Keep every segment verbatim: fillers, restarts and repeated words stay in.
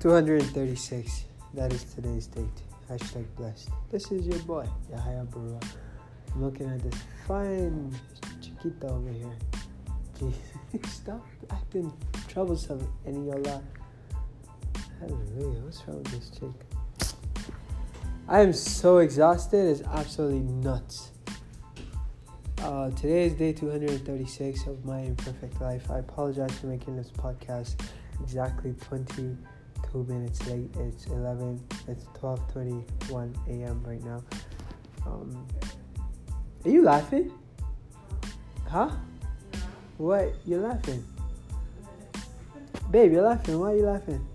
two hundred thirty-six. That is today's date. Hashtag blessed. This is your boy, Yahya Barua. I'm looking at this fine chiquita over here. Jeez, stop acting troublesome in your life. Hallelujah, what's wrong with this chick? I am so exhausted, it's absolutely nuts. Uh, today is day two hundred thirty-six of My Imperfect Life. I apologize for making this podcast exactly twenty-two minutes late. It's eleven, it's twelve twenty-one a.m. right now. Um, are you laughing? Huh? What? You're laughing? Babe, you're laughing. Why are you laughing?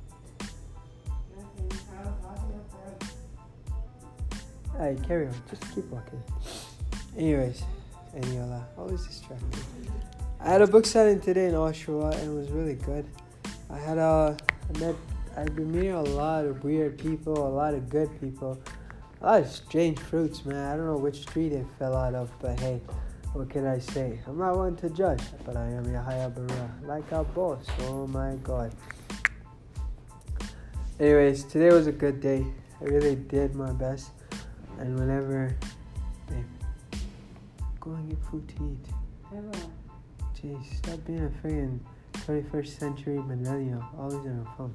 Alright, carry on. Just keep walking. Anyways, Anyola, always distracted. I had a book signing today in Oshawa and it was really good. I had a, I met, I've been meeting a lot of weird people, a lot of good people, a lot of strange fruits, man. I don't know which street it fell out of, but hey, what can I say? I'm not one to judge, but I am Yahya Barua, like our boss. Oh my God. Anyways, today was a good day. I really did my best. And whenever, babe, go and get food to eat. Never. Jeez, stop being a friggin' twenty-first century millennial, always on her phone.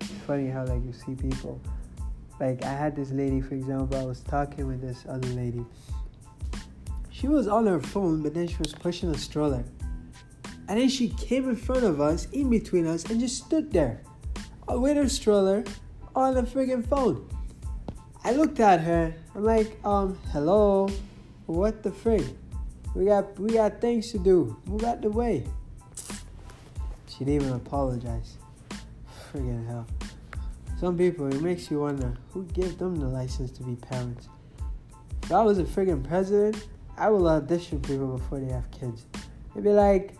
It's funny how, like, you see people. Like, I had this lady, for example, I was talking with this other lady. She was on her phone, but then she was pushing a stroller. And then she came in front of us, in between us, and just stood there. With her stroller, on the friggin' phone. I looked at her, I'm like, um, hello? What the frig? We got, we got things to do. Move out the way. She didn't even apologize. Friggin' hell. Some people, it makes you wonder, who gave them the license to be parents? If I was a friggin' president, I would audition people before they have kids. They'd be like,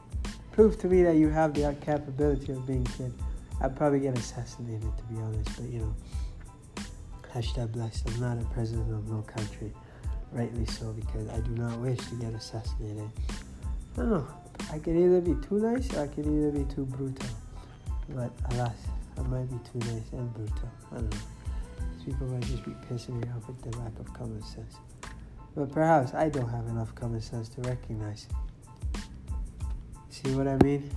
prove to me that you have the capability of being a kid. I'd probably get assassinated, to be honest, but you know, hashtag blessed. I'm not a president of no country, rightly so, because I do not wish to get assassinated. I don't know. I could either be too nice or I could either be too brutal, but alas, I might be too nice and brutal. I don't know. These people might just be pissing me off with the lack of common sense. But perhaps I don't have enough common sense to recognize it. See what I mean?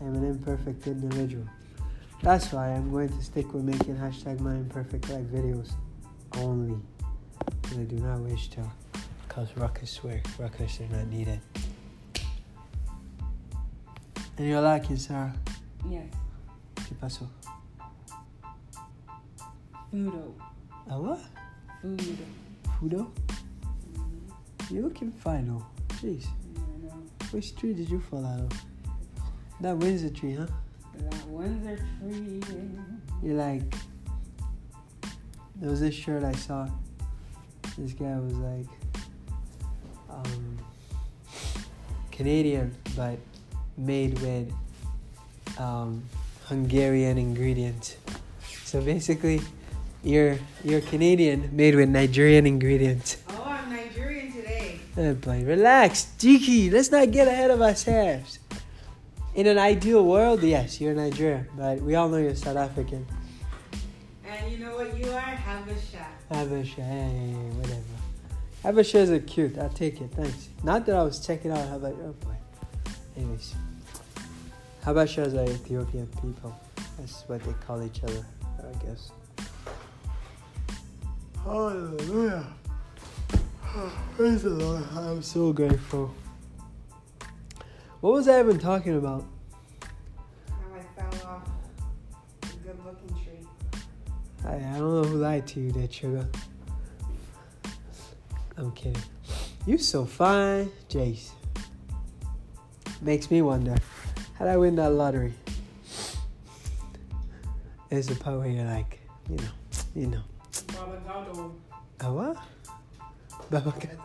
I'm an imperfect individual. That's why I'm going to stick with making hashtag my imperfect life videos only. Because I do not wish to cause ruckus swear. Ruckus are not needed. And you're liking, Sarah? Yes. ¿Qué pasó? Fudo. A what? Fudo. Fudo? Mm-hmm. You're looking fine though. Jeez. Yeah, I know. Which tree did you fall out of? That Windsor tree, huh? That Windsor tree. You're like... There was this shirt I saw. This guy was like... Um, Canadian, but made with... Um... Hungarian ingredients. So basically, you're you're Canadian made with Nigerian ingredients. Oh, I'm Nigerian today. Oh boy, relax, Jiki. Let's not get ahead of ourselves. In an ideal world, yes, you're Nigerian, but we all know you're South African. And you know what you are? Habesha. Habesha, hey, whatever. Habeshas are cute. I'll take it. Thanks. Not that I was checking out. How about? Oh boy. Anyways. Habashas are Ethiopian people. That's what they call each other, I guess. Hallelujah. Praise the Lord. I'm so grateful. What was I even talking about? How I fell off a good looking tree. I, I don't know who lied to you there, Sugar. I'm kidding. You so fine, Jace. Makes me wonder. How'd I win that lottery? There's the part where you're like, you know, you know. Baba Gado. A what? Baba Gado.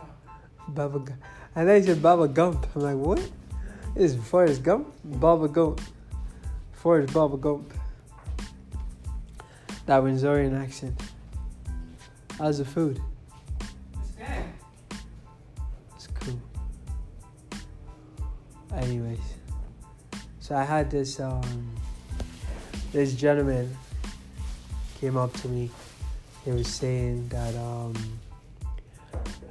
Baba Gado. I thought you said Baba Gump. I'm like, what? This is Forrest Gump? Baba Gump. Forrest Baba Gump. That Windsorian accent. How's the food? It's good. It's cool. Anyways. So I had this um, this gentleman came up to me. He was saying that um,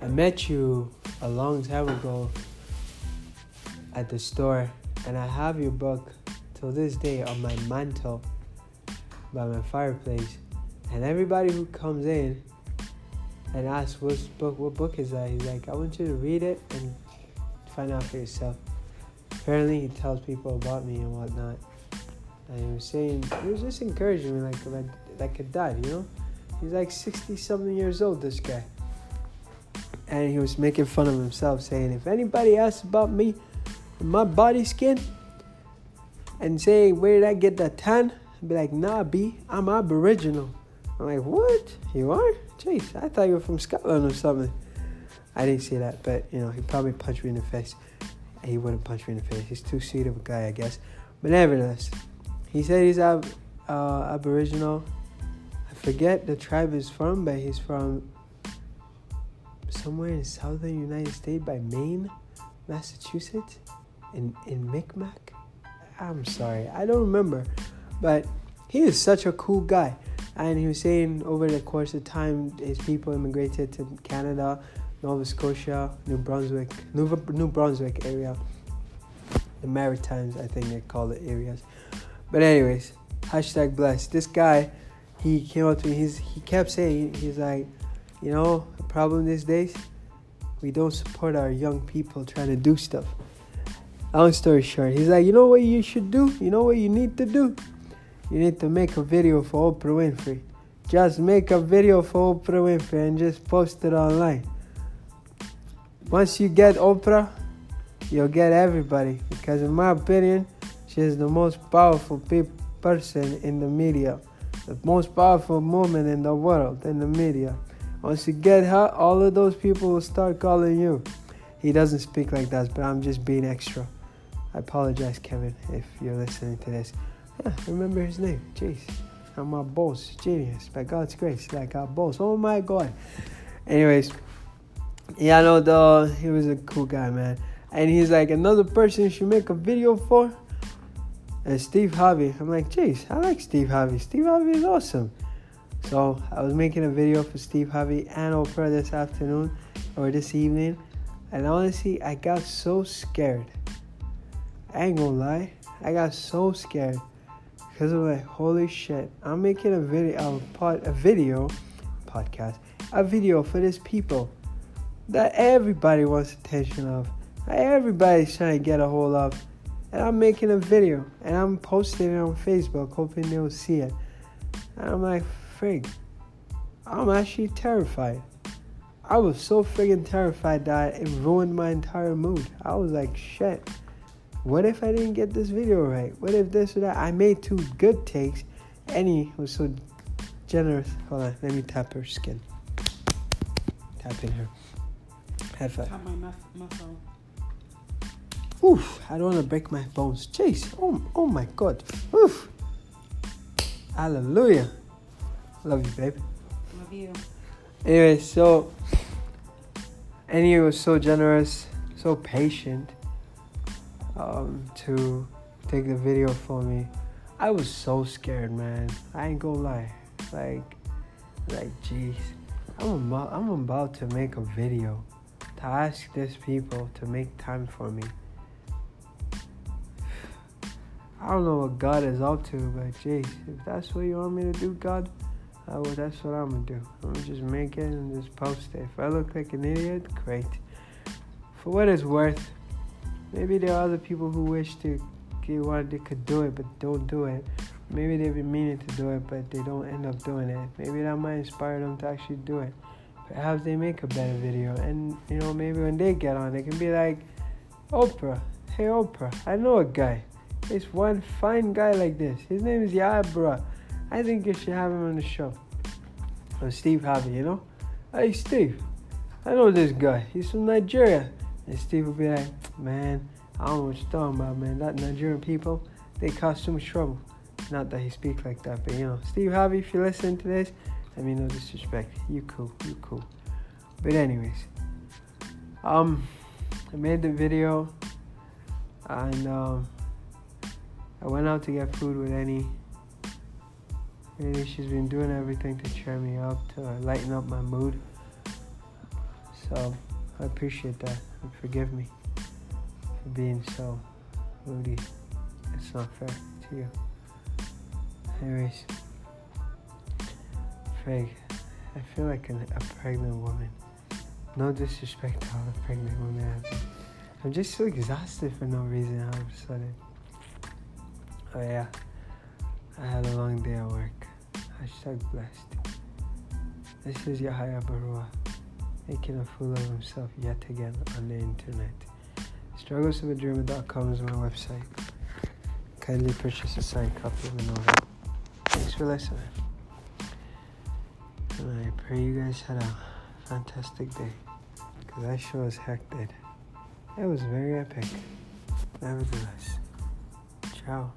I met you a long time ago at the store, and I have your book till this day on my mantle by my fireplace. And everybody who comes in and asks, what book, what book is that? He's like, I want you to read it and find out for yourself. Apparently, he tells people about me and whatnot. And he was saying, he was just encouraging me like, like, like a dad, you know? He's like sixty-something years old, this guy. And he was making fun of himself, saying, if anybody asks about me and my body skin and say, where did I get that tan? I'd be like, nah, B, I'm Aboriginal. I'm like, what? You are? Jeez, I thought you were from Scotland or something. I didn't say that, but, you know, he probably punched me in the face. He wouldn't punch me in the face. He's too sweet of a guy, I guess. But nevertheless, he said he's ab- uh, Aboriginal. I forget the tribe he's from, but he's from somewhere in southern United States by Maine, Massachusetts, in, in Mi'kmaq. I'm sorry, I don't remember. But he is such a cool guy. And he was saying over the course of time, his people immigrated to Canada, Nova Scotia, New Brunswick, New, New Brunswick area. The Maritimes, I think they call it areas. But anyways, hashtag blessed. This guy, he came up to me, he's, he kept saying, he's like, you know, the problem these days, we don't support our young people trying to do stuff. Long story short, he's like, you know what you should do? You know what you need to do? You need to make a video for Oprah Winfrey. Just make a video for Oprah Winfrey and just post it online. Once you get Oprah, you'll get everybody. Because in my opinion, she is the most powerful pe- person in the media. The most powerful woman in the world, in the media. Once you get her, all of those people will start calling you. He doesn't speak like that, but I'm just being extra. I apologize, Kevin, if you're listening to this. Yeah, remember his name. Jeez. I'm a boss. Genius. By God's grace. Like a boss. Oh my God. Anyways. Yeah, I know though. He was a cool guy, man. And he's like, another person you should make a video for is Steve Harvey. I'm like, jeez, I like Steve Harvey. Steve Harvey is awesome. So I was making a video for Steve Harvey and Oprah this afternoon or this evening. And honestly, I got so scared. I ain't gonna lie. I got so scared. Because I'm like, holy shit, I'm making a video, a, pod, a video, podcast, a video for these people that everybody wants attention of, that everybody's trying to get a hold of, and I'm making a video, and I'm posting it on Facebook, hoping they'll see it, and I'm like, frig, I'm actually terrified. I was so friggin' terrified that it ruined my entire mood. I was like, shit. What if I didn't get this video right? What if this or that? I made two good takes, and he was so generous. Hold on, let me tap her skin. Tapping her. High five. Tap my muscle. Oof, I don't want to break my bones. Jeez, oh, oh my God. Oof. Hallelujah. Love you, babe. Love you. Anyway, so, and he was so generous, so patient. Um, to take the video for me. I was so scared, man. I ain't gonna lie. Like, like, jeez. I'm about, I'm about to make a video to ask these people to make time for me. I don't know what God is up to, but jeez, if that's what you want me to do, God, I will, that's what I'm gonna do. I'm gonna just make it and just post it. If I look like an idiot, great. For what it's worth, maybe there are other people who wish to, they want, they could do it, but don't do it. Maybe they've been meaning to do it, but they don't end up doing it. Maybe that might inspire them to actually do it. Perhaps they make a better video. And, you know, maybe when they get on, they can be like, Oprah, hey, Oprah, I know a guy. There's one fine guy like this. His name is Yahya Barua. I think you should have him on the show. Or Steve Harvey, you know? Hey, Steve, I know this guy. He's from Nigeria. And Steve will be like, man, I don't know what you're talking about, man. That Nigerian people, they cause so much trouble. Not that he speaks like that, but you know. Steve Harvey, if you listen to this, I mean, no disrespect. You cool, you cool. But anyways, um, I made the video, and um, I went out to get food with Annie, Lately, she's been doing everything to cheer me up, to lighten up my mood. So I appreciate that, and forgive me for being so moody. It's not fair to you. Anyways, Frank, I feel like a, a pregnant woman. No disrespect to all the pregnant women out there. I'm just so exhausted for no reason all of a sudden. Oh yeah, I had a long day at work. Hashtag blessed. This is Yahya Barua, making a fool of himself yet again on the internet. struggles of a dreamer dot com is my website. Kindly purchase a signed copy of the novel. Thanks for listening. And I pray you guys had a fantastic day, because I sure as heck did. It was very epic. Nevertheless, ciao.